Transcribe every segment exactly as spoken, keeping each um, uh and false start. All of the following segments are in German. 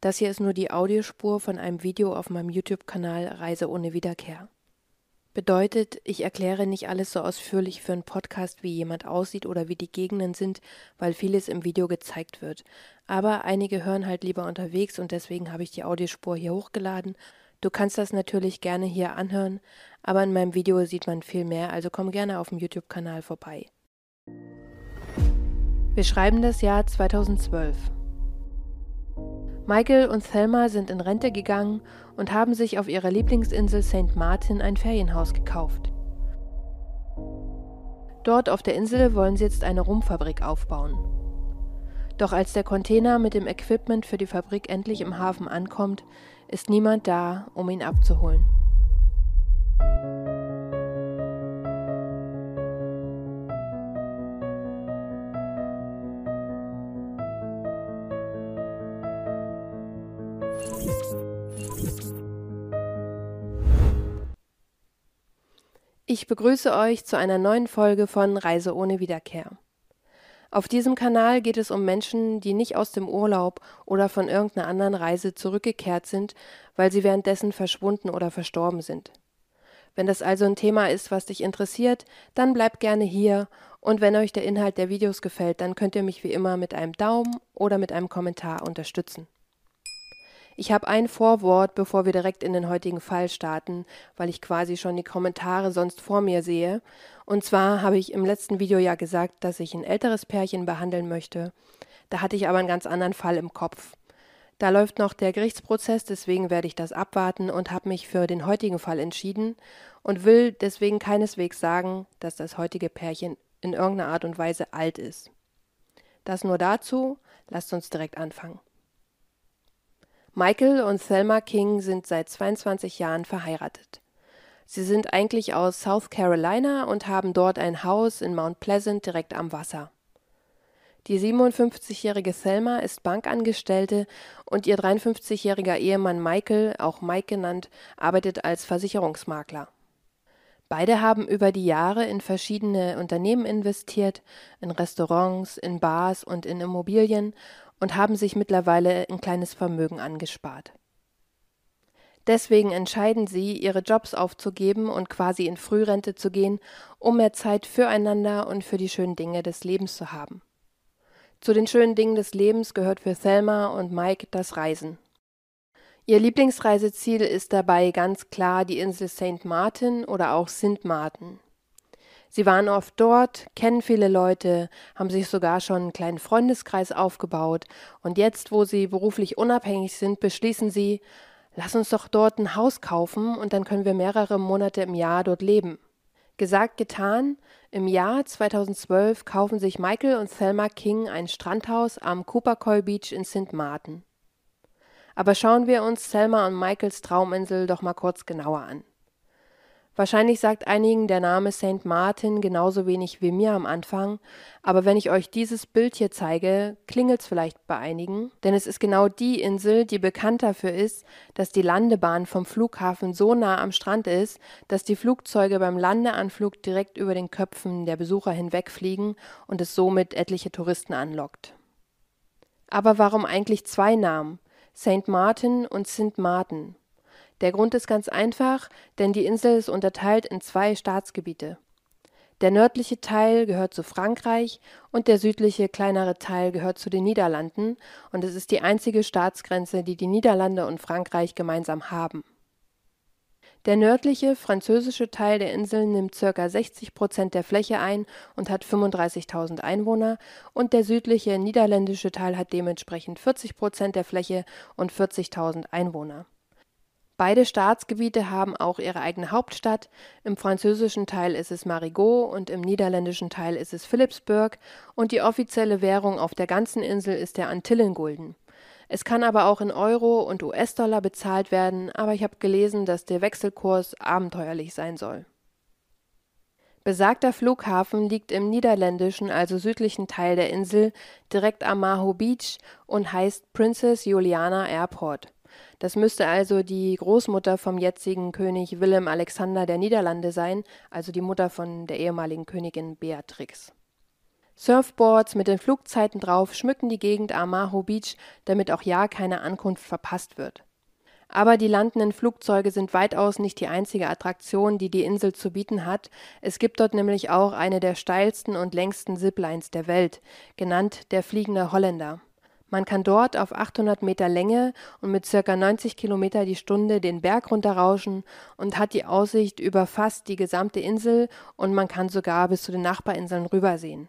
Das hier ist nur die Audiospur von einem Video auf meinem YouTube-Kanal Reise ohne Wiederkehr. Bedeutet, ich erkläre nicht alles so ausführlich für einen Podcast, wie jemand aussieht oder wie die Gegenden sind, weil vieles im Video gezeigt wird. Aber einige hören halt lieber unterwegs und deswegen habe ich die Audiospur hier hochgeladen. Du kannst das natürlich gerne hier anhören, aber in meinem Video sieht man viel mehr, also komm gerne auf dem YouTube-Kanal vorbei. Wir schreiben das Jahr zweitausendzwölf. Michael und Thelma sind in Rente gegangen und haben sich auf ihrer Lieblingsinsel Saint Martin ein Ferienhaus gekauft. Dort auf der Insel wollen sie jetzt eine Rumfabrik aufbauen. Doch als der Container mit dem Equipment für die Fabrik endlich im Hafen ankommt, ist niemand da, um ihn abzuholen. Ich begrüße euch zu einer neuen Folge von Reise ohne Wiederkehr. Auf diesem Kanal geht es um Menschen, die nicht aus dem Urlaub oder von irgendeiner anderen Reise zurückgekehrt sind, weil sie währenddessen verschwunden oder verstorben sind. Wenn das also ein Thema ist, was dich interessiert, dann bleib gerne hier und wenn euch der Inhalt der Videos gefällt, dann könnt ihr mich wie immer mit einem Daumen oder mit einem Kommentar unterstützen. Ich habe ein Vorwort, bevor wir direkt in den heutigen Fall starten, weil ich quasi schon die Kommentare sonst vor mir sehe. Und zwar habe ich im letzten Video ja gesagt, dass ich ein älteres Pärchen behandeln möchte. Da hatte ich aber einen ganz anderen Fall im Kopf. Da läuft noch der Gerichtsprozess, deswegen werde ich das abwarten und habe mich für den heutigen Fall entschieden und will deswegen keineswegs sagen, dass das heutige Pärchen in irgendeiner Art und Weise alt ist. Das nur dazu, lasst uns direkt anfangen. Michael und Thelma King sind seit zweiundzwanzig Jahren verheiratet. Sie sind eigentlich aus South Carolina und haben dort ein Haus in Mount Pleasant direkt am Wasser. Die siebenundfünfzigjährige Thelma ist Bankangestellte und ihr dreiundfünfzigjähriger Ehemann Michael, auch Mike genannt, arbeitet als Versicherungsmakler. Beide haben über die Jahre in verschiedene Unternehmen investiert, in Restaurants, in Bars und in Immobilien und haben sich mittlerweile ein kleines Vermögen angespart. Deswegen entscheiden sie, ihre Jobs aufzugeben und quasi in Frührente zu gehen, um mehr Zeit füreinander und für die schönen Dinge des Lebens zu haben. Zu den schönen Dingen des Lebens gehört für Thelma und Mike das Reisen. Ihr Lieblingsreiseziel ist dabei ganz klar die Insel Saint Martin oder auch Sint Maarten. Sie waren oft dort, kennen viele Leute, haben sich sogar schon einen kleinen Freundeskreis aufgebaut und jetzt, wo sie beruflich unabhängig sind, beschließen sie, lass uns doch dort ein Haus kaufen und dann können wir mehrere Monate im Jahr dort leben. Gesagt, getan, im Jahr zweitausendzwölf kaufen sich Michael und Thelma King ein Strandhaus am Cooper Cove Beach in Sint Maarten. Aber schauen wir uns Thelma und Michaels Trauminsel doch mal kurz genauer an. Wahrscheinlich sagt einigen der Name Saint Martin genauso wenig wie mir am Anfang, aber wenn ich euch dieses Bild hier zeige, klingelt's vielleicht bei einigen, denn es ist genau die Insel, die bekannt dafür ist, dass die Landebahn vom Flughafen so nah am Strand ist, dass die Flugzeuge beim Landeanflug direkt über den Köpfen der Besucher hinwegfliegen und es somit etliche Touristen anlockt. Aber warum eigentlich zwei Namen, Saint Martin und Sint Maarten? Der Grund ist ganz einfach, denn die Insel ist unterteilt in zwei Staatsgebiete. Der nördliche Teil gehört zu Frankreich und der südliche, kleinere Teil gehört zu den Niederlanden und es ist die einzige Staatsgrenze, die die Niederlande und Frankreich gemeinsam haben. Der nördliche, französische Teil der Insel nimmt ca. sechzig Prozent der Fläche ein und hat fünfunddreißigtausend Einwohner und der südliche, niederländische Teil hat dementsprechend vierzig Prozent der Fläche und vierzigtausend Einwohner. Beide Staatsgebiete haben auch ihre eigene Hauptstadt, im französischen Teil ist es Marigot und im niederländischen Teil ist es Philipsburg und die offizielle Währung auf der ganzen Insel ist der Antillengulden. Es kann aber auch in Euro und U S-Dollar bezahlt werden, aber ich habe gelesen, dass der Wechselkurs abenteuerlich sein soll. Besagter Flughafen liegt im niederländischen, also südlichen Teil der Insel, direkt am Maho Beach und heißt Princess Juliana Airport. Das müsste also die Großmutter vom jetzigen König Willem-Alexander der Niederlande sein, also die Mutter von der ehemaligen Königin Beatrix. Surfboards mit den Flugzeiten drauf schmücken die Gegend am Maho Beach, damit auch ja keine Ankunft verpasst wird. Aber die landenden Flugzeuge sind weitaus nicht die einzige Attraktion, die die Insel zu bieten hat. Es gibt dort nämlich auch eine der steilsten und längsten Ziplines der Welt, genannt der Fliegende Holländer. Man kann dort auf achthundert Meter Länge und mit ca. neunzig Kilometer die Stunde den Berg runterrauschen und hat die Aussicht über fast die gesamte Insel und man kann sogar bis zu den Nachbarinseln rübersehen.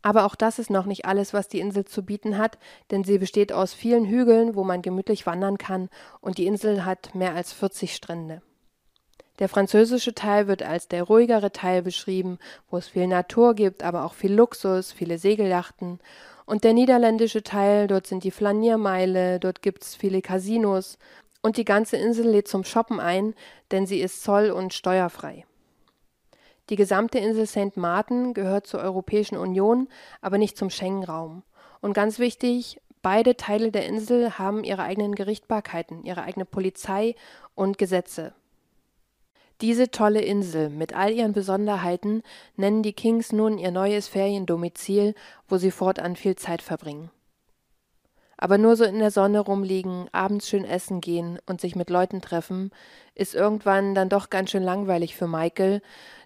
Aber auch das ist noch nicht alles, was die Insel zu bieten hat, denn sie besteht aus vielen Hügeln, wo man gemütlich wandern kann und die Insel hat mehr als vierzig Strände. Der französische Teil wird als der ruhigere Teil beschrieben, wo es viel Natur gibt, aber auch viel Luxus, viele Segeljachten. Und der niederländische Teil, dort sind die Flaniermeile, dort gibt's viele Casinos. Und die ganze Insel lädt zum Shoppen ein, denn sie ist zoll- und steuerfrei. Die gesamte Insel Saint Martin gehört zur Europäischen Union, aber nicht zum Schengen-Raum. Und ganz wichtig, beide Teile der Insel haben ihre eigenen Gerichtsbarkeiten, ihre eigene Polizei und Gesetze. Diese tolle Insel mit all ihren Besonderheiten nennen die Kings nun ihr neues Feriendomizil, wo sie fortan viel Zeit verbringen. Aber nur so in der Sonne rumliegen, abends schön essen gehen und sich mit Leuten treffen, ist irgendwann dann doch ganz schön langweilig für Michael,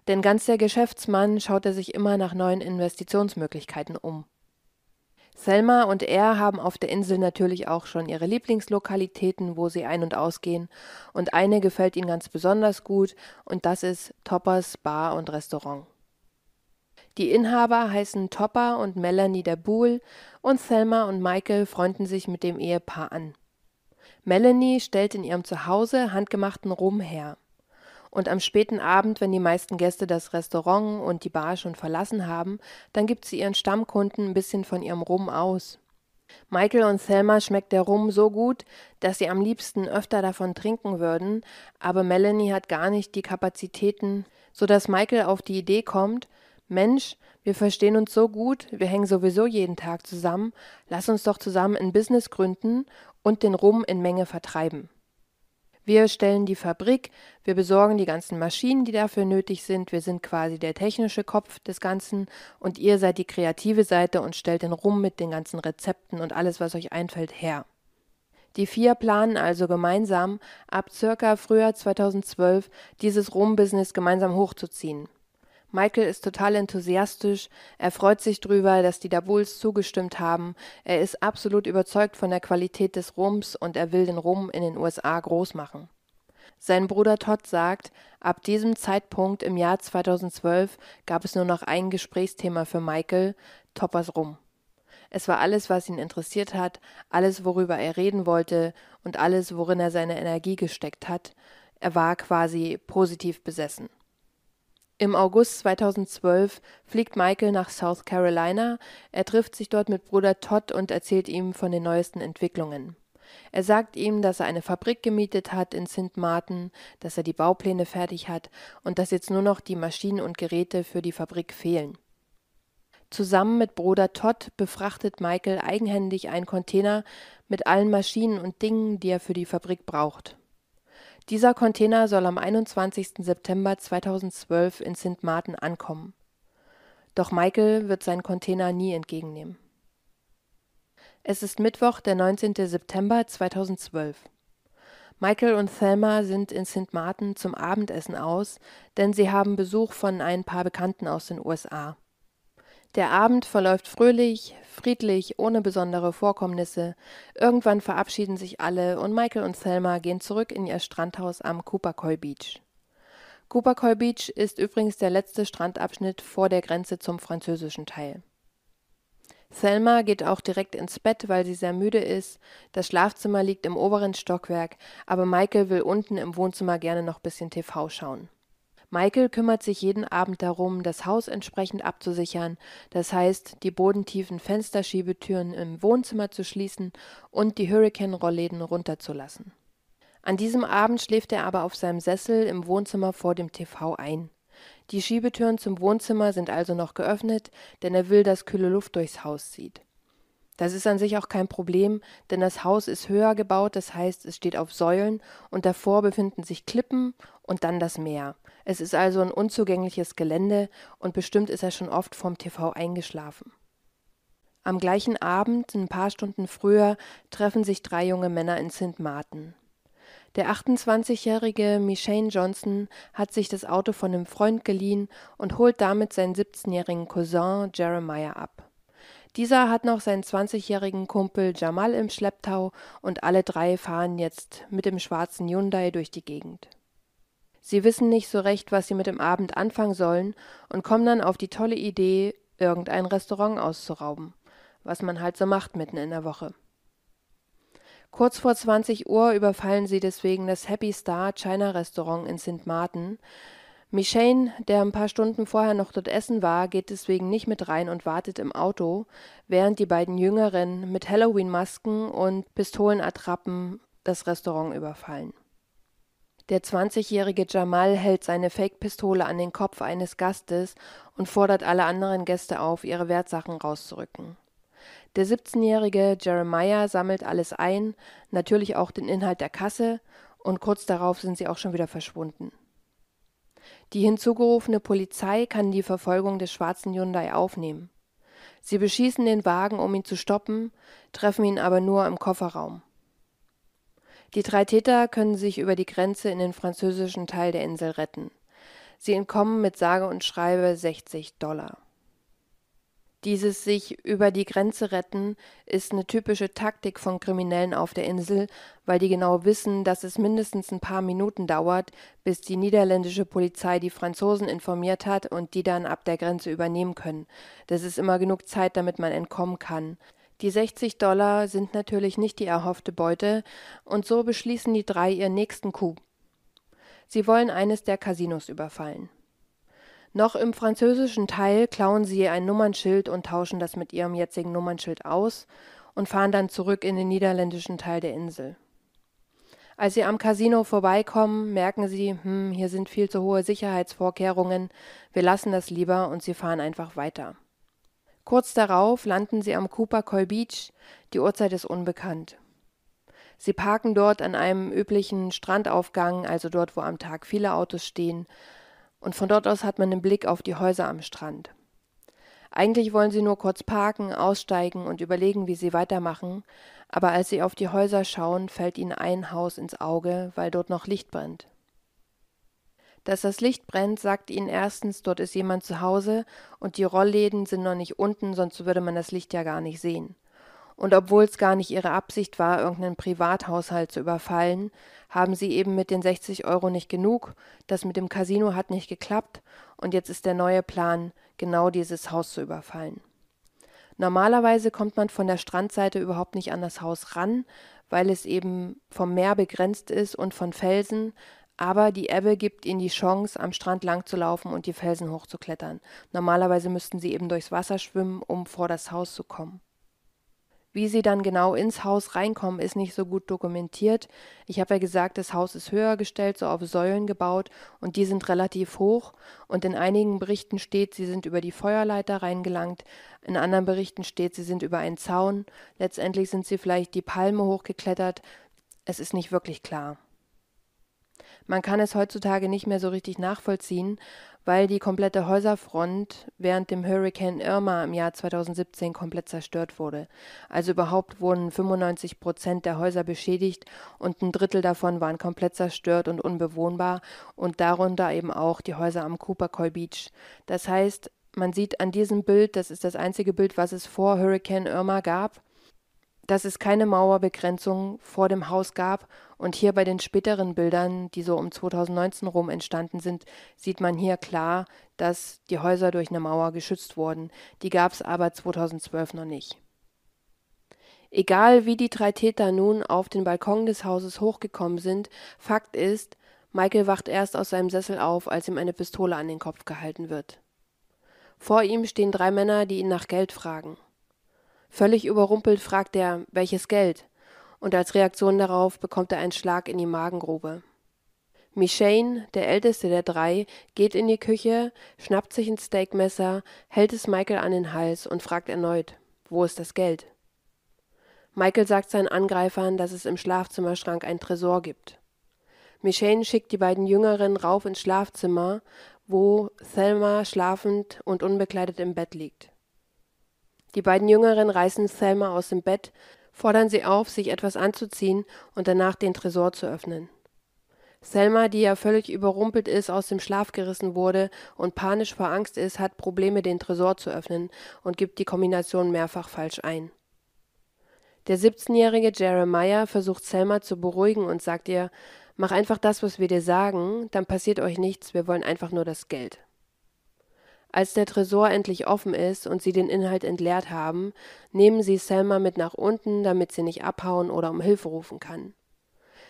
denn ganz der Geschäftsmann schaut er sich immer nach neuen Investitionsmöglichkeiten um. Thelma und er haben auf der Insel natürlich auch schon ihre Lieblingslokalitäten, wo sie ein- und ausgehen. Und eine gefällt ihnen ganz besonders gut und das ist Toppers Bar und Restaurant. Die Inhaber heißen Topper und Melanie Daboul und Thelma und Michael freunden sich mit dem Ehepaar an. Melanie stellt in ihrem Zuhause handgemachten Rum her. Und am späten Abend, wenn die meisten Gäste das Restaurant und die Bar schon verlassen haben, dann gibt sie ihren Stammkunden ein bisschen von ihrem Rum aus. Michael und Thelma schmeckt der Rum so gut, dass sie am liebsten öfter davon trinken würden, aber Melanie hat gar nicht die Kapazitäten, sodass Michael auf die Idee kommt, Mensch, wir verstehen uns so gut, wir hängen sowieso jeden Tag zusammen, lass uns doch zusammen ein Business gründen und den Rum in Menge vertreiben. Wir stellen die Fabrik, wir besorgen die ganzen Maschinen, die dafür nötig sind, wir sind quasi der technische Kopf des Ganzen und ihr seid die kreative Seite und stellt den Rum mit den ganzen Rezepten und alles, was euch einfällt, her. Die vier planen also gemeinsam, ab circa Frühjahr zweitausendzwölf dieses Rum-Business gemeinsam hochzuziehen. Michael ist total enthusiastisch, er freut sich drüber, dass die Dabouls zugestimmt haben, er ist absolut überzeugt von der Qualität des Rums und er will den Rum in den U S A groß machen. Sein Bruder Todd sagt, ab diesem Zeitpunkt im Jahr zweitausendzwölf gab es nur noch ein Gesprächsthema für Michael, Toppers Rum. Es war alles, was ihn interessiert hat, alles, worüber er reden wollte und alles, worin er seine Energie gesteckt hat. Er war quasi positiv besessen. Im August zweitausendzwölf fliegt Michael nach South Carolina, er trifft sich dort mit Bruder Todd und erzählt ihm von den neuesten Entwicklungen. Er sagt ihm, dass er eine Fabrik gemietet hat in Sint Maarten, dass er die Baupläne fertig hat und dass jetzt nur noch die Maschinen und Geräte für die Fabrik fehlen. Zusammen mit Bruder Todd befrachtet Michael eigenhändig einen Container mit allen Maschinen und Dingen, die er für die Fabrik braucht. Dieser Container soll am einundzwanzigsten September zweitausendzwölf in Sint Maarten ankommen. Doch Michael wird seinen Container nie entgegennehmen. Es ist Mittwoch, der neunzehnten September zweitausendzwölf. Michael und Thelma sind in Sint Maarten zum Abendessen aus, denn sie haben Besuch von ein paar Bekannten aus den U S A. Der Abend verläuft fröhlich, friedlich, ohne besondere Vorkommnisse. Irgendwann verabschieden sich alle und Michael und Thelma gehen zurück in ihr Strandhaus am Cooper Cove Beach. Cooper Cove Beach ist übrigens der letzte Strandabschnitt vor der Grenze zum französischen Teil. Thelma geht auch direkt ins Bett, weil sie sehr müde ist. Das Schlafzimmer liegt im oberen Stockwerk, aber Michael will unten im Wohnzimmer gerne noch ein bisschen T V schauen. Michael kümmert sich jeden Abend darum, das Haus entsprechend abzusichern, das heißt, die bodentiefen Fensterschiebetüren im Wohnzimmer zu schließen und die Hurricane-Rollläden runterzulassen. An diesem Abend schläft er aber auf seinem Sessel im Wohnzimmer vor dem T V ein. Die Schiebetüren zum Wohnzimmer sind also noch geöffnet, denn er will, dass kühle Luft durchs Haus zieht. Das ist an sich auch kein Problem, denn das Haus ist höher gebaut, das heißt, es steht auf Säulen und davor befinden sich Klippen und dann das Meer. Es ist also ein unzugängliches Gelände und bestimmt ist er schon oft vorm T V eingeschlafen. Am gleichen Abend, ein paar Stunden früher, treffen sich drei junge Männer in Sint Maarten. Der achtundzwanzigjährige Michelle Johnson hat sich das Auto von einem Freund geliehen und holt damit seinen siebzehnjährigen Cousin Jeremiah ab. Dieser hat noch seinen zwanzigjährigen Kumpel Jamal im Schlepptau und alle drei fahren jetzt mit dem schwarzen Hyundai durch die Gegend. Sie wissen nicht so recht, was sie mit dem Abend anfangen sollen und kommen dann auf die tolle Idee, irgendein Restaurant auszurauben, was man halt so macht mitten in der Woche. Kurz vor zwanzig Uhr überfallen sie deswegen das Happy Star China Restaurant in Sint Maarten. Michelle, der ein paar Stunden vorher noch dort essen war, geht deswegen nicht mit rein und wartet im Auto, während die beiden Jüngeren mit Halloween-Masken und Pistolenattrappen das Restaurant überfallen. Der zwanzigjährige Jamal hält seine Fake-Pistole an den Kopf eines Gastes und fordert alle anderen Gäste auf, ihre Wertsachen rauszurücken. Der siebzehnjährige Jeremiah sammelt alles ein, natürlich auch den Inhalt der Kasse, und kurz darauf sind sie auch schon wieder verschwunden. Die hinzugerufene Polizei kann die Verfolgung des schwarzen Hyundai aufnehmen. Sie beschießen den Wagen, um ihn zu stoppen, treffen ihn aber nur im Kofferraum. Die drei Täter können sich über die Grenze in den französischen Teil der Insel retten. Sie entkommen mit sage und schreibe sechzig Dollar. Dieses sich über die Grenze retten ist eine typische Taktik von Kriminellen auf der Insel, weil die genau wissen, dass es mindestens ein paar Minuten dauert, bis die niederländische Polizei die Franzosen informiert hat und die dann ab der Grenze übernehmen können. Das ist immer genug Zeit, damit man entkommen kann. Die sechzig Dollar sind natürlich nicht die erhoffte Beute und so beschließen die drei ihren nächsten Coup. Sie wollen eines der Casinos überfallen. Noch im französischen Teil klauen sie ein Nummernschild und tauschen das mit ihrem jetzigen Nummernschild aus und fahren dann zurück in den niederländischen Teil der Insel. Als sie am Casino vorbeikommen, merken sie, hm, hier sind viel zu hohe Sicherheitsvorkehrungen, wir lassen das lieber und sie fahren einfach weiter. Kurz darauf landen sie am Cooper Cove Beach, die Uhrzeit ist unbekannt. Sie parken dort an einem üblichen Strandaufgang, also dort, wo am Tag viele Autos stehen, und von dort aus hat man einen Blick auf die Häuser am Strand. Eigentlich wollen sie nur kurz parken, aussteigen und überlegen, wie sie weitermachen, aber als sie auf die Häuser schauen, fällt ihnen ein Haus ins Auge, weil dort noch Licht brennt. Dass das Licht brennt, sagt ihnen erstens, dort ist jemand zu Hause und die Rollläden sind noch nicht unten, sonst würde man das Licht ja gar nicht sehen. Und obwohl es gar nicht ihre Absicht war, irgendeinen Privathaushalt zu überfallen, haben sie eben mit den sechzig Euro nicht genug, das mit dem Casino hat nicht geklappt und jetzt ist der neue Plan, genau dieses Haus zu überfallen. Normalerweise kommt man von der Strandseite überhaupt nicht an das Haus ran, weil es eben vom Meer begrenzt ist und von Felsen, aber die Ebbe gibt ihnen die Chance, am Strand lang zu laufen und die Felsen hochzuklettern. Normalerweise müssten sie eben durchs Wasser schwimmen, um vor das Haus zu kommen. Wie sie dann genau ins Haus reinkommen, ist nicht so gut dokumentiert. Ich habe ja gesagt, das Haus ist höher gestellt, so auf Säulen gebaut und die sind relativ hoch und in einigen Berichten steht, sie sind über die Feuerleiter reingelangt, in anderen Berichten steht, sie sind über einen Zaun, letztendlich sind sie vielleicht die Palme hochgeklettert, es ist nicht wirklich klar. Man kann es heutzutage nicht mehr so richtig nachvollziehen, weil die komplette Häuserfront während dem Hurrikan Irma im Jahr zweitausendsiebzehn komplett zerstört wurde. Also überhaupt wurden fünfundneunzig Prozent der Häuser beschädigt und ein Drittel davon waren komplett zerstört und unbewohnbar und darunter eben auch die Häuser am Cooper Cove Beach. Das heißt, man sieht an diesem Bild, das ist das einzige Bild, was es vor Hurrikan Irma gab, dass es keine Mauerbegrenzung vor dem Haus gab und hier bei den späteren Bildern, die so um zweitausendneunzehn rum entstanden sind, sieht man hier klar, dass die Häuser durch eine Mauer geschützt wurden. Die gab es aber zweitausendzwölf noch nicht. Egal wie die drei Täter nun auf den Balkon des Hauses hochgekommen sind, Fakt ist, Michael wacht erst aus seinem Sessel auf, als ihm eine Pistole an den Kopf gehalten wird. Vor ihm stehen drei Männer, die ihn nach Geld fragen. Völlig überrumpelt fragt er, welches Geld? Und als Reaktion darauf bekommt er einen Schlag in die Magengrube. Michelle, der älteste der drei, geht in die Küche, schnappt sich ein Steakmesser, hält es Michael an den Hals und fragt erneut, wo ist das Geld? Michael sagt seinen Angreifern, dass es im Schlafzimmerschrank einen Tresor gibt. Michelle schickt die beiden Jüngeren rauf ins Schlafzimmer, wo Thelma schlafend und unbekleidet im Bett liegt. Die beiden Jüngeren reißen Thelma aus dem Bett, fordern sie auf, sich etwas anzuziehen und danach den Tresor zu öffnen. Thelma, die ja völlig überrumpelt ist, aus dem Schlaf gerissen wurde und panisch vor Angst ist, hat Probleme, den Tresor zu öffnen und gibt die Kombination mehrfach falsch ein. Der siebzehnjährige Jeremiah versucht Thelma zu beruhigen und sagt ihr, mach einfach das, was wir dir sagen, dann passiert euch nichts, wir wollen einfach nur das Geld. Als der Tresor endlich offen ist und sie den Inhalt entleert haben, nehmen sie Thelma mit nach unten, damit sie nicht abhauen oder um Hilfe rufen kann.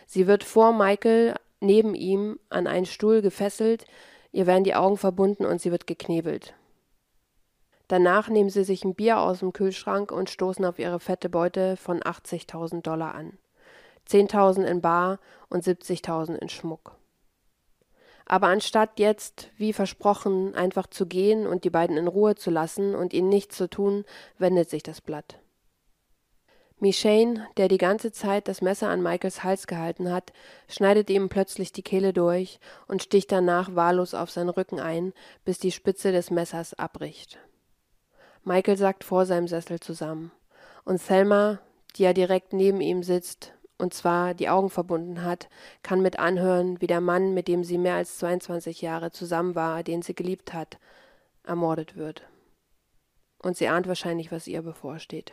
Sie wird vor Michael neben ihm an einen Stuhl gefesselt, ihr werden die Augen verbunden und sie wird geknebelt. Danach nehmen sie sich ein Bier aus dem Kühlschrank und stoßen auf ihre fette Beute von achtzigtausend Dollar an. zehntausend in Bar und siebzigtausend in Schmuck. Aber anstatt jetzt, wie versprochen, einfach zu gehen und die beiden in Ruhe zu lassen und ihnen nichts zu tun, wendet sich das Blatt. Michelle, der die ganze Zeit das Messer an Michaels Hals gehalten hat, schneidet ihm plötzlich die Kehle durch und sticht danach wahllos auf seinen Rücken ein, bis die Spitze des Messers abbricht. Michael sackt vor seinem Sessel zusammen und Thelma, die ja direkt neben ihm sitzt und zwar die Augen verbunden hat, kann mit anhören, wie der Mann, mit dem sie mehr als zweiundzwanzig Jahre zusammen war, den sie geliebt hat, ermordet wird. Und sie ahnt wahrscheinlich, was ihr bevorsteht.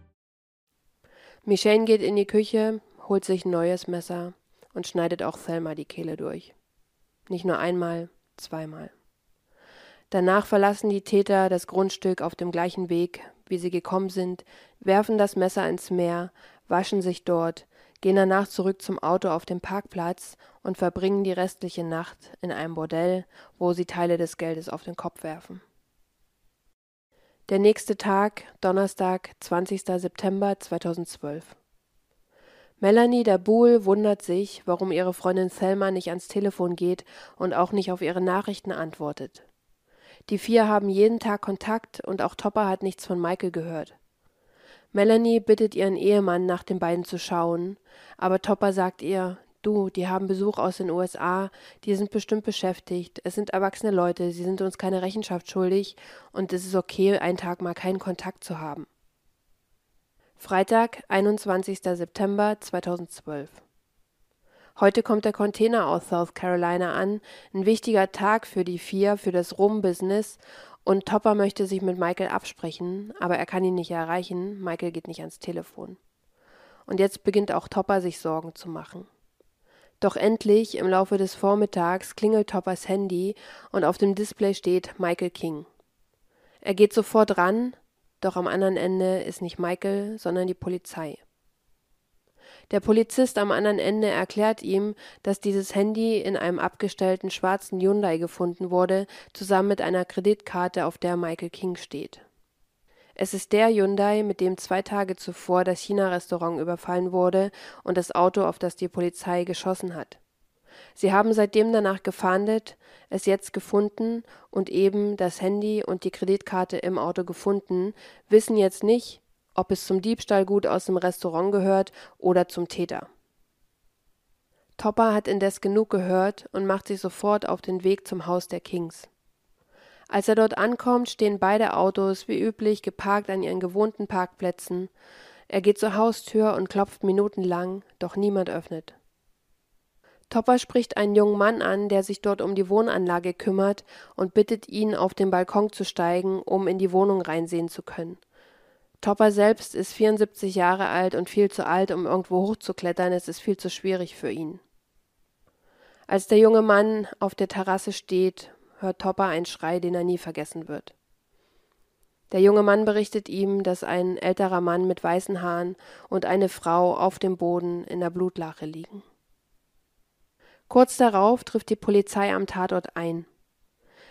Michelle geht in die Küche, holt sich ein neues Messer und schneidet auch Thelma die Kehle durch. Nicht nur einmal, zweimal. Danach verlassen die Täter das Grundstück auf dem gleichen Weg, wie sie gekommen sind, werfen das Messer ins Meer, waschen sich dort, gehen danach zurück zum Auto auf dem Parkplatz und verbringen die restliche Nacht in einem Bordell, wo sie Teile des Geldes auf den Kopf werfen. Der nächste Tag, Donnerstag, zwanzigster September zweitausendzwölf. Melanie Daboul wundert sich, warum ihre Freundin Thelma nicht ans Telefon geht und auch nicht auf ihre Nachrichten antwortet. Die vier haben jeden Tag Kontakt und auch Topper hat nichts von Michael gehört. Melanie bittet ihren Ehemann, nach den beiden zu schauen, aber Topper sagt ihr, du, die haben Besuch aus den U S A, die sind bestimmt beschäftigt, es sind erwachsene Leute, sie sind uns keine Rechenschaft schuldig und es ist okay, einen Tag mal keinen Kontakt zu haben. Freitag, einundzwanzigster September zweitausendzwölf. Heute kommt der Container aus South Carolina an, ein wichtiger Tag für die vier, für das Rum-Business und Topper möchte sich mit Michael absprechen, aber er kann ihn nicht erreichen, Michael geht nicht ans Telefon. Und jetzt beginnt auch Topper sich Sorgen zu machen. Doch endlich, im Laufe des Vormittags, klingelt Toppers Handy und auf dem Display steht Michael King. Er geht sofort ran, doch am anderen Ende ist nicht Michael, sondern die Polizei. Der Polizist am anderen Ende erklärt ihm, dass dieses Handy in einem abgestellten schwarzen Hyundai gefunden wurde, zusammen mit einer Kreditkarte, auf der Michael King steht. Es ist der Hyundai, mit dem zwei Tage zuvor das China-Restaurant überfallen wurde und das Auto, auf das die Polizei geschossen hat. Sie haben seitdem danach gefahndet, es jetzt gefunden und eben das Handy und die Kreditkarte im Auto gefunden, wissen jetzt nicht, ob es zum Diebstahlgut aus dem Restaurant gehört oder zum Täter. Topper hat indes genug gehört und macht sich sofort auf den Weg zum Haus der Kings. Als er dort ankommt, stehen beide Autos wie üblich geparkt an ihren gewohnten Parkplätzen. Er geht zur Haustür und klopft minutenlang, doch niemand öffnet. Topper spricht einen jungen Mann an, der sich dort um die Wohnanlage kümmert, und bittet ihn, auf den Balkon zu steigen, um in die Wohnung reinsehen zu können. Topper selbst ist vierundsiebzig Jahre alt und viel zu alt, um irgendwo hochzuklettern, es ist viel zu schwierig für ihn. Als der junge Mann auf der Terrasse steht, hört Topper einen Schrei, den er nie vergessen wird. Der junge Mann berichtet ihm, dass ein älterer Mann mit weißen Haaren und eine Frau auf dem Boden in der Blutlache liegen. Kurz darauf trifft die Polizei am Tatort ein.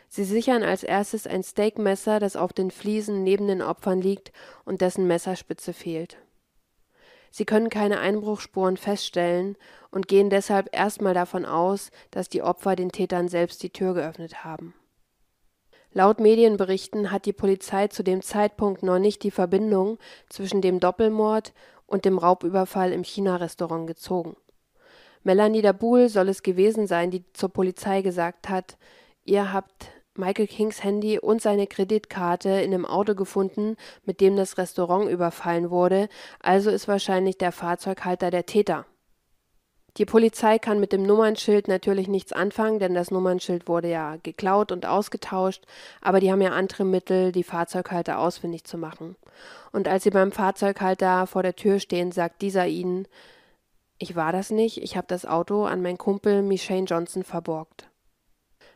Sie sichern als erstes ein Steakmesser, das auf den Fliesen neben den Opfern liegt und dessen Messerspitze fehlt. Sie können keine Einbruchsspuren feststellen und gehen deshalb erstmal davon aus, dass die Opfer den Tätern selbst die Tür geöffnet haben. Laut Medienberichten hat die Polizei zu dem Zeitpunkt noch nicht die Verbindung zwischen dem Doppelmord und dem Raubüberfall im China-Restaurant gezogen. Melanie Daboul soll es gewesen sein, die zur Polizei gesagt hat, ihr habt Michael Kings Handy und seine Kreditkarte in dem Auto gefunden, mit dem das Restaurant überfallen wurde, also ist wahrscheinlich der Fahrzeughalter der Täter. Die Polizei kann mit dem Nummernschild natürlich nichts anfangen, denn das Nummernschild wurde ja geklaut und ausgetauscht, aber die haben ja andere Mittel, die Fahrzeughalter ausfindig zu machen. Und als sie beim Fahrzeughalter vor der Tür stehen, sagt dieser ihnen, ich war das nicht, ich habe das Auto an meinen Kumpel Michelle Johnson verborgt.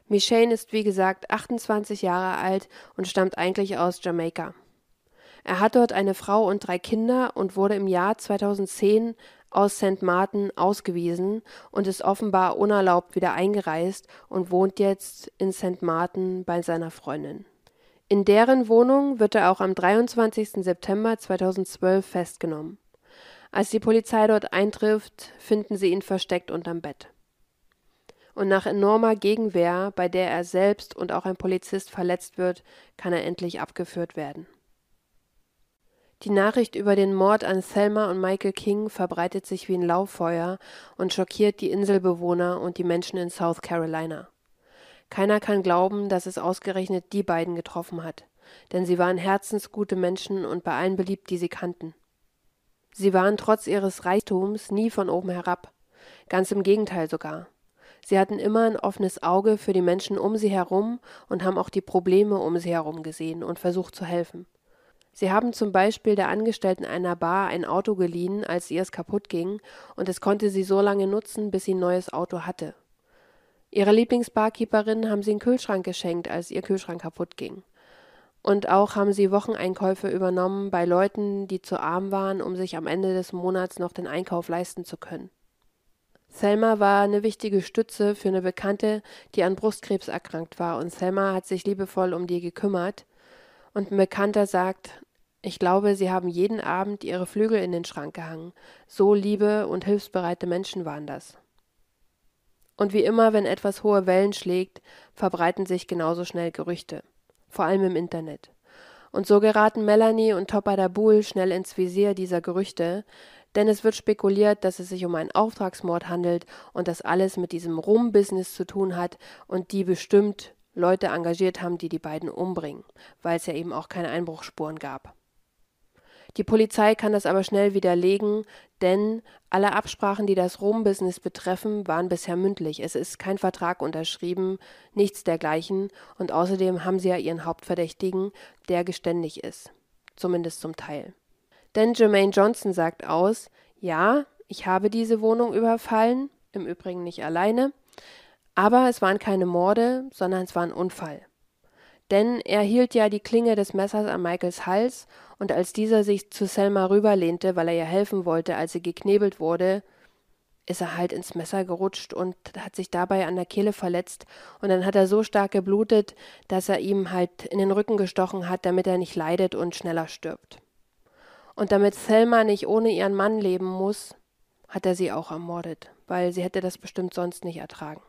Michelle ist wie gesagt achtundzwanzig Jahre alt und stammt eigentlich aus Jamaika. Er hat dort eine Frau und drei Kinder und wurde im Jahr zweitausendzehn aus Saint Martin ausgewiesen und ist offenbar unerlaubt wieder eingereist und wohnt jetzt in Saint Martin bei seiner Freundin. In deren Wohnung wird er auch am dreiundzwanzigsten September zweitausendzwölf festgenommen. Als die Polizei dort eintrifft, finden sie ihn versteckt unterm Bett. Und nach enormer Gegenwehr, bei der er selbst und auch ein Polizist verletzt wird, kann er endlich abgeführt werden. Die Nachricht über den Mord an Thelma und Michael King verbreitet sich wie ein Lauffeuer und schockiert die Inselbewohner und die Menschen in South Carolina. Keiner kann glauben, dass es ausgerechnet die beiden getroffen hat, denn sie waren herzensgute Menschen und bei allen beliebt, die sie kannten. Sie waren trotz ihres Reichtums nie von oben herab, ganz im Gegenteil sogar. Sie hatten immer ein offenes Auge für die Menschen um sie herum und haben auch die Probleme um sie herum gesehen und versucht zu helfen. Sie haben zum Beispiel der Angestellten einer Bar ein Auto geliehen, als ihr es kaputt ging, und es konnte sie so lange nutzen, bis sie ein neues Auto hatte. Ihrer Lieblingsbarkeeperin haben sie einen Kühlschrank geschenkt, als ihr Kühlschrank kaputt ging. Und auch haben sie Wocheneinkäufe übernommen bei Leuten, die zu arm waren, um sich am Ende des Monats noch den Einkauf leisten zu können. Thelma war eine wichtige Stütze für eine Bekannte, die an Brustkrebs erkrankt war, und Thelma hat sich liebevoll um die gekümmert. Und ein Bekannter sagt, ich glaube, sie haben jeden Abend ihre Flügel in den Schrank gehangen. So liebe und hilfsbereite Menschen waren das. Und wie immer, wenn etwas hohe Wellen schlägt, verbreiten sich genauso schnell Gerüchte, vor allem im Internet. Und so geraten Melanie und Topper Daboul schnell ins Visier dieser Gerüchte, denn es wird spekuliert, dass es sich um einen Auftragsmord handelt und dass alles mit diesem Rum-Business zu tun hat und die bestimmt Leute engagiert haben, die die beiden umbringen, weil es ja eben auch keine Einbruchsspuren gab. Die Polizei kann das aber schnell widerlegen, denn alle Absprachen, die das Rum-Business betreffen, waren bisher mündlich. Es ist kein Vertrag unterschrieben, nichts dergleichen, und außerdem haben sie ja ihren Hauptverdächtigen, der geständig ist, zumindest zum Teil. Denn Jermaine Johnson sagt aus, ja, ich habe diese Wohnung überfallen, im Übrigen nicht alleine, aber es waren keine Morde, sondern es war ein Unfall. Denn er hielt ja die Klinge des Messers an Michaels Hals und als dieser sich zu Thelma rüberlehnte, weil er ihr helfen wollte, als sie geknebelt wurde, ist er halt ins Messer gerutscht und hat sich dabei an der Kehle verletzt und dann hat er so stark geblutet, dass er ihm halt in den Rücken gestochen hat, damit er nicht leidet und schneller stirbt. Und damit Thelma nicht ohne ihren Mann leben muss, hat er sie auch ermordet, weil sie hätte das bestimmt sonst nicht ertragen.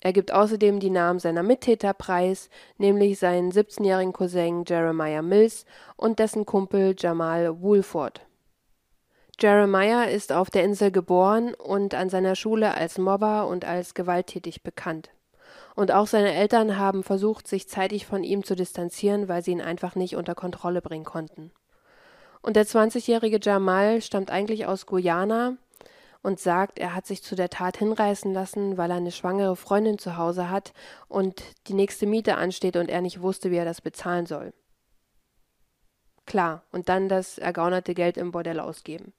Er gibt außerdem die Namen seiner Mittäter preis, nämlich seinen siebzehnjährigen Cousin Jeremiah Mills und dessen Kumpel Jamal Woolford. Jeremiah ist auf der Insel geboren und an seiner Schule als Mobber und als gewalttätig bekannt. Und auch seine Eltern haben versucht, sich zeitig von ihm zu distanzieren, weil sie ihn einfach nicht unter Kontrolle bringen konnten. Und der zwanzigjährige Jamal stammt eigentlich aus Guyana und sagt, er hat sich zu der Tat hinreißen lassen, weil er eine schwangere Freundin zu Hause hat und die nächste Miete ansteht und er nicht wusste, wie er das bezahlen soll. Klar, und dann das ergaunerte Geld im Bordell ausgeben.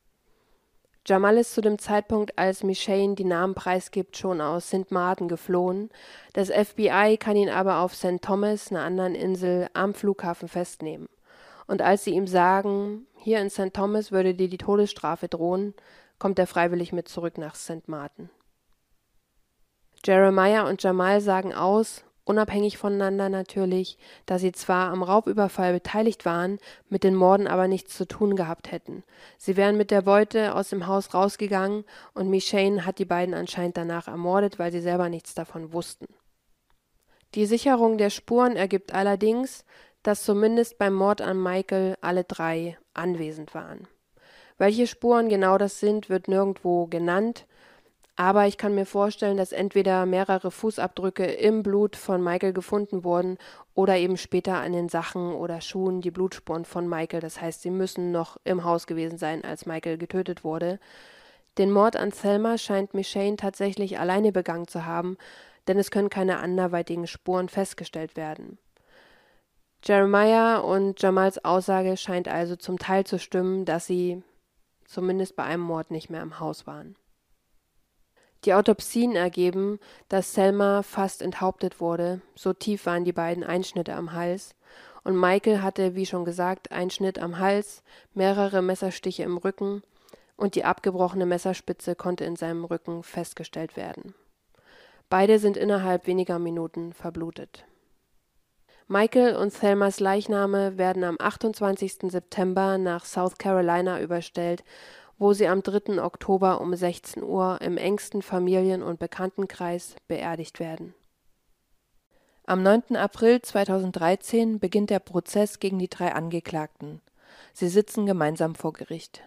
Jamal ist zu dem Zeitpunkt, als Michelle die Namen preisgibt, schon aus Sint Maarten geflohen. Das F B I kann ihn aber auf Saint Thomas, einer anderen Insel, am Flughafen festnehmen. Und als sie ihm sagen, hier in Saint Thomas würde dir die Todesstrafe drohen, kommt er freiwillig mit zurück nach Saint Martin. Jeremiah und Jamal sagen aus, unabhängig voneinander natürlich, da sie zwar am Raubüberfall beteiligt waren, mit den Morden aber nichts zu tun gehabt hätten. Sie wären mit der Beute aus dem Haus rausgegangen und Michelle hat die beiden anscheinend danach ermordet, weil sie selber nichts davon wussten. Die Sicherung der Spuren ergibt allerdings, dass zumindest beim Mord an Michael alle drei anwesend waren. Welche Spuren genau das sind, wird nirgendwo genannt, aber ich kann mir vorstellen, dass entweder mehrere Fußabdrücke im Blut von Michael gefunden wurden oder eben später an den Sachen oder Schuhen die Blutspuren von Michael, das heißt, sie müssen noch im Haus gewesen sein, als Michael getötet wurde. Den Mord an Thelma scheint Michelle tatsächlich alleine begangen zu haben, denn es können keine anderweitigen Spuren festgestellt werden. Jeremiah und Jamals Aussage scheint also zum Teil zu stimmen, dass sie zumindest bei einem Mord nicht mehr im Haus waren. Die Autopsien ergeben, dass Thelma fast enthauptet wurde, so tief waren die beiden Einschnitte am Hals, und Michael hatte, wie schon gesagt, einen Schnitt am Hals, mehrere Messerstiche im Rücken und die abgebrochene Messerspitze konnte in seinem Rücken festgestellt werden. Beide sind innerhalb weniger Minuten verblutet. Michael und Thelmas Leichname werden am achtundzwanzigsten September nach South Carolina überstellt, wo sie am dritten Oktober um sechzehn Uhr im engsten Familien- und Bekanntenkreis beerdigt werden. Am neunten April zweitausenddreizehn beginnt der Prozess gegen die drei Angeklagten. Sie sitzen gemeinsam vor Gericht.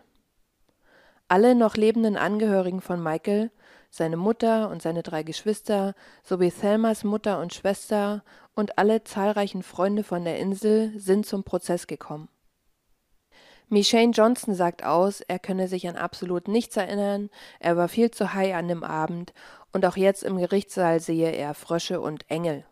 Alle noch lebenden Angehörigen von Michael, seine Mutter und seine drei Geschwister, sowie Thelmas Mutter und Schwester und alle zahlreichen Freunde von der Insel sind zum Prozess gekommen. Michelle Johnson sagt aus, er könne sich an absolut nichts erinnern, er war viel zu high an dem Abend und auch jetzt im Gerichtssaal sehe er Frösche und Engel.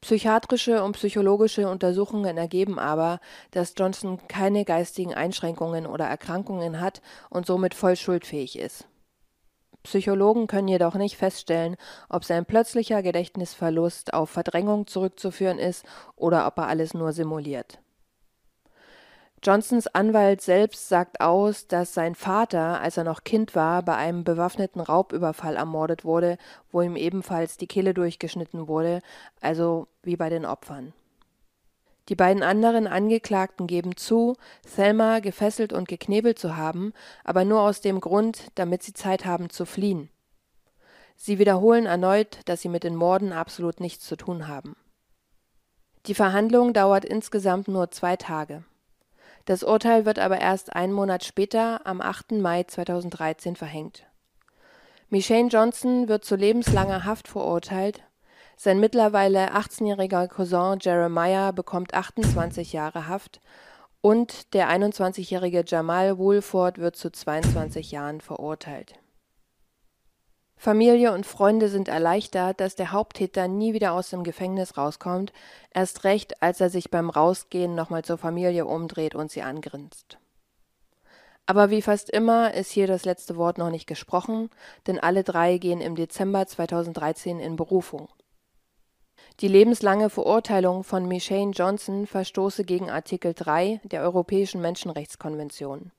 Psychiatrische und psychologische Untersuchungen ergeben aber, dass Johnson keine geistigen Einschränkungen oder Erkrankungen hat und somit voll schuldfähig ist. Psychologen können jedoch nicht feststellen, ob sein plötzlicher Gedächtnisverlust auf Verdrängung zurückzuführen ist oder ob er alles nur simuliert. Johnsons Anwalt selbst sagt aus, dass sein Vater, als er noch Kind war, bei einem bewaffneten Raubüberfall ermordet wurde, wo ihm ebenfalls die Kehle durchgeschnitten wurde, also wie bei den Opfern. Die beiden anderen Angeklagten geben zu, Thelma gefesselt und geknebelt zu haben, aber nur aus dem Grund, damit sie Zeit haben zu fliehen. Sie wiederholen erneut, dass sie mit den Morden absolut nichts zu tun haben. Die Verhandlung dauert insgesamt nur zwei Tage. Das Urteil wird aber erst einen Monat später, am achten Mai zweitausenddreizehn, verhängt. Michelle Johnson wird zu lebenslanger Haft verurteilt. Sein mittlerweile achtzehnjähriger Cousin Jeremiah bekommt achtundzwanzig Jahre Haft und der einundzwanzigjährige Jamal Woolford wird zu zweiundzwanzig Jahren verurteilt. Familie und Freunde sind erleichtert, dass der Haupttäter nie wieder aus dem Gefängnis rauskommt, erst recht, als er sich beim Rausgehen nochmal zur Familie umdreht und sie angrinst. Aber wie fast immer ist hier das letzte Wort noch nicht gesprochen, denn alle drei gehen im Dezember zweitausenddreizehn in Berufung. Die lebenslange Verurteilung von Michelle Johnson verstoße gegen Artikel drei der Europäischen Menschenrechtskonvention.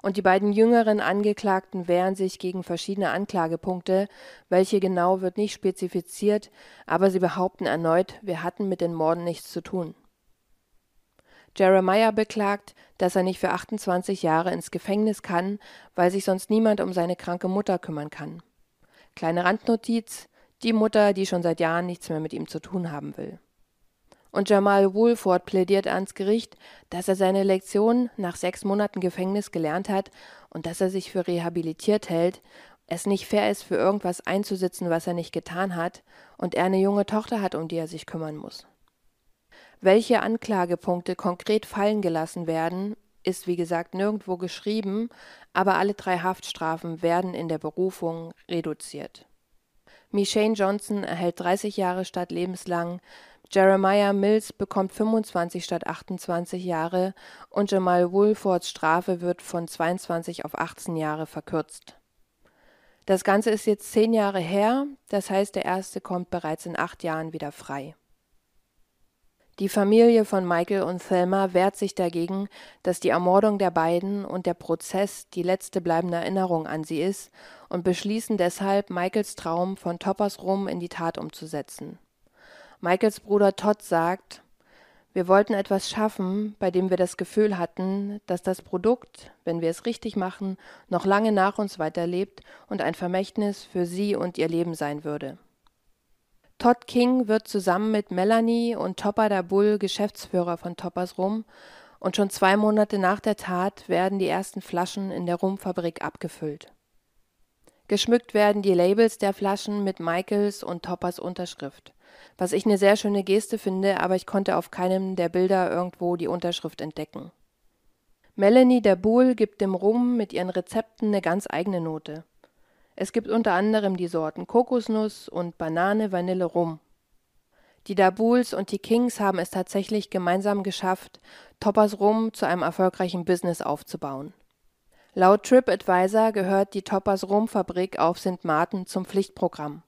Und die beiden jüngeren Angeklagten wehren sich gegen verschiedene Anklagepunkte, welche genau wird nicht spezifiziert, aber sie behaupten erneut, wir hatten mit den Morden nichts zu tun. Jeremiah beklagt, dass er nicht für achtundzwanzig Jahre ins Gefängnis kann, weil sich sonst niemand um seine kranke Mutter kümmern kann. Kleine Randnotiz, die Mutter, die schon seit Jahren nichts mehr mit ihm zu tun haben will. Und Jamal Woolford plädiert ans Gericht, dass er seine Lektion nach sechs Monaten Gefängnis gelernt hat und dass er sich für rehabilitiert hält, es nicht fair ist, für irgendwas einzusitzen, was er nicht getan hat, und er eine junge Tochter hat, um die er sich kümmern muss. Welche Anklagepunkte konkret fallen gelassen werden, ist wie gesagt nirgendwo geschrieben, aber alle drei Haftstrafen werden in der Berufung reduziert. Michelle Johnson erhält dreißig Jahre statt lebenslang, Jeremiah Mills bekommt fünfundzwanzig statt achtundzwanzig Jahre und Jamal Woolfords Strafe wird von zweiundzwanzig auf achtzehn Jahre verkürzt. Das Ganze ist jetzt zehn Jahre her, das heißt, der erste kommt bereits in acht Jahren wieder frei. Die Familie von Michael und Thelma wehrt sich dagegen, dass die Ermordung der beiden und der Prozess die letzte bleibende Erinnerung an sie ist und beschließen deshalb, Michaels Traum von Toppers Rum in die Tat umzusetzen. Michaels Bruder Todd sagt, wir wollten etwas schaffen, bei dem wir das Gefühl hatten, dass das Produkt, wenn wir es richtig machen, noch lange nach uns weiterlebt und ein Vermächtnis für sie und ihr Leben sein würde. Todd King wird zusammen mit Melanie und Topper Daboul Geschäftsführer von Toppers Rum und schon zwei Monate nach der Tat werden die ersten Flaschen in der Rumfabrik abgefüllt. Geschmückt werden die Labels der Flaschen mit Michaels und Toppers Unterschrift, was ich eine sehr schöne Geste finde, aber ich konnte auf keinem der Bilder irgendwo die Unterschrift entdecken. Melanie Daboul gibt dem Rum mit ihren Rezepten eine ganz eigene Note. Es gibt unter anderem die Sorten Kokosnuss und Banane, Vanille, Rum. Die Dabouls und die Kings haben es tatsächlich gemeinsam geschafft, Toppers Rum zu einem erfolgreichen Business aufzubauen. Laut TripAdvisor gehört die Toppers Rumfabrik auf Sankt Martin zum Pflichtprogramm.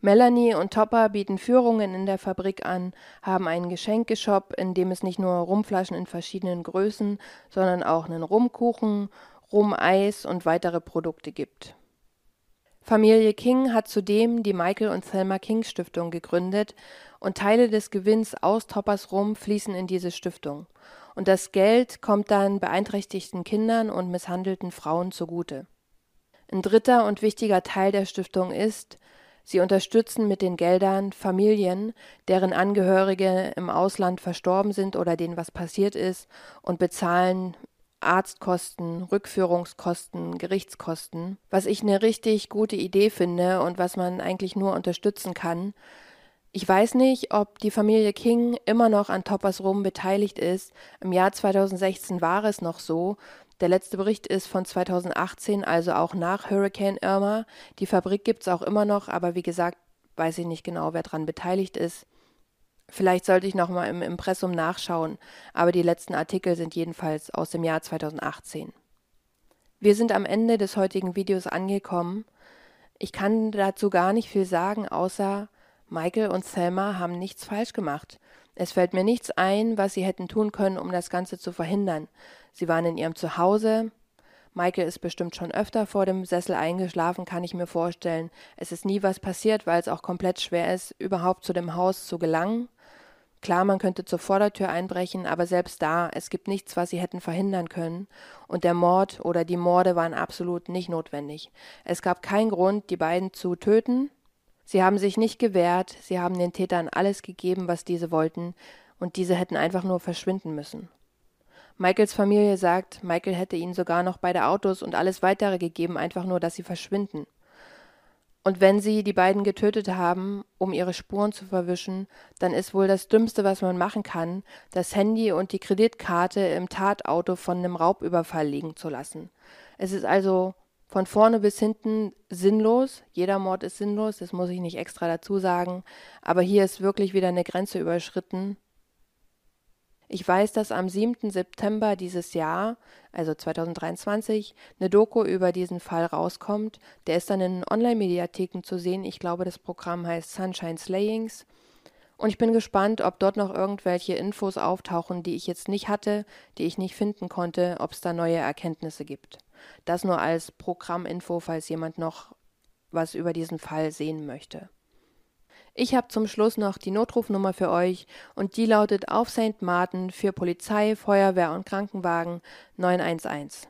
Melanie und Topper bieten Führungen in der Fabrik an, haben einen Geschenkeshop, in dem es nicht nur Rumflaschen in verschiedenen Größen, sondern auch einen Rumkuchen, Rumeis und weitere Produkte gibt. Familie King hat zudem die Michael und Thelma King Stiftung gegründet und Teile des Gewinns aus Toppers Rum fließen in diese Stiftung. Und das Geld kommt dann beeinträchtigten Kindern und misshandelten Frauen zugute. Ein dritter und wichtiger Teil der Stiftung ist, sie unterstützen mit den Geldern Familien, deren Angehörige im Ausland verstorben sind oder denen was passiert ist und bezahlen Arztkosten, Rückführungskosten, Gerichtskosten, was ich eine richtig gute Idee finde und was man eigentlich nur unterstützen kann. Ich weiß nicht, ob die Familie King immer noch an Toppers Rum beteiligt ist. Im Jahr zweitausendsechzehn war es noch so. Der letzte Bericht ist von zweitausendachtzehn, also auch nach Hurricane Irma. Die Fabrik gibt's auch immer noch, aber wie gesagt, weiß ich nicht genau, wer dran beteiligt ist. Vielleicht sollte ich nochmal im Impressum nachschauen, aber die letzten Artikel sind jedenfalls aus dem Jahr zweitausendachtzehn. Wir sind am Ende des heutigen Videos angekommen. Ich kann dazu gar nicht viel sagen, außer Michael und Thelma haben nichts falsch gemacht. Es fällt mir nichts ein, was sie hätten tun können, um das Ganze zu verhindern. Sie waren in ihrem Zuhause. Michael ist bestimmt schon öfter vor dem Sessel eingeschlafen, kann ich mir vorstellen. Es ist nie was passiert, weil es auch komplett schwer ist, überhaupt zu dem Haus zu gelangen. Klar, man könnte zur Vordertür einbrechen, aber selbst da, es gibt nichts, was sie hätten verhindern können. Und der Mord oder die Morde waren absolut nicht notwendig. Es gab keinen Grund, die beiden zu töten. Sie haben sich nicht gewehrt, sie haben den Tätern alles gegeben, was diese wollten, und diese hätten einfach nur verschwinden müssen. Michaels Familie sagt, Michael hätte ihnen sogar noch beide Autos und alles weitere gegeben, einfach nur, dass sie verschwinden. Und wenn sie die beiden getötet haben, um ihre Spuren zu verwischen, dann ist wohl das Dümmste, was man machen kann, das Handy und die Kreditkarte im Tatauto von einem Raubüberfall liegen zu lassen. Es ist also von vorne bis hinten sinnlos. Jeder Mord ist sinnlos, das muss ich nicht extra dazu sagen, aber hier ist wirklich wieder eine Grenze überschritten. Ich weiß, dass am siebten September dieses Jahr, also zweitausenddreiundzwanzig, eine Doku über diesen Fall rauskommt. Der ist dann in Online-Mediatheken zu sehen. Ich glaube, das Programm heißt Sunshine Slayings. Und ich bin gespannt, ob dort noch irgendwelche Infos auftauchen, die ich jetzt nicht hatte, die ich nicht finden konnte, ob es da neue Erkenntnisse gibt. Das nur als Programminfo, falls jemand noch was über diesen Fall sehen möchte. Ich habe zum Schluss noch die Notrufnummer für euch und die lautet auf Sankt Martin für Polizei, Feuerwehr und Krankenwagen neun eins eins.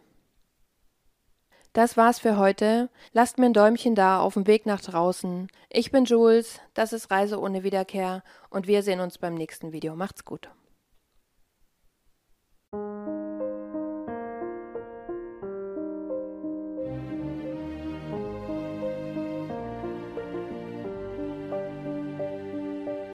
Das war's für heute. Lasst mir ein Däumchen da auf dem Weg nach draußen. Ich bin Jules, das ist Reise ohne Wiederkehr und wir sehen uns beim nächsten Video. Macht's gut.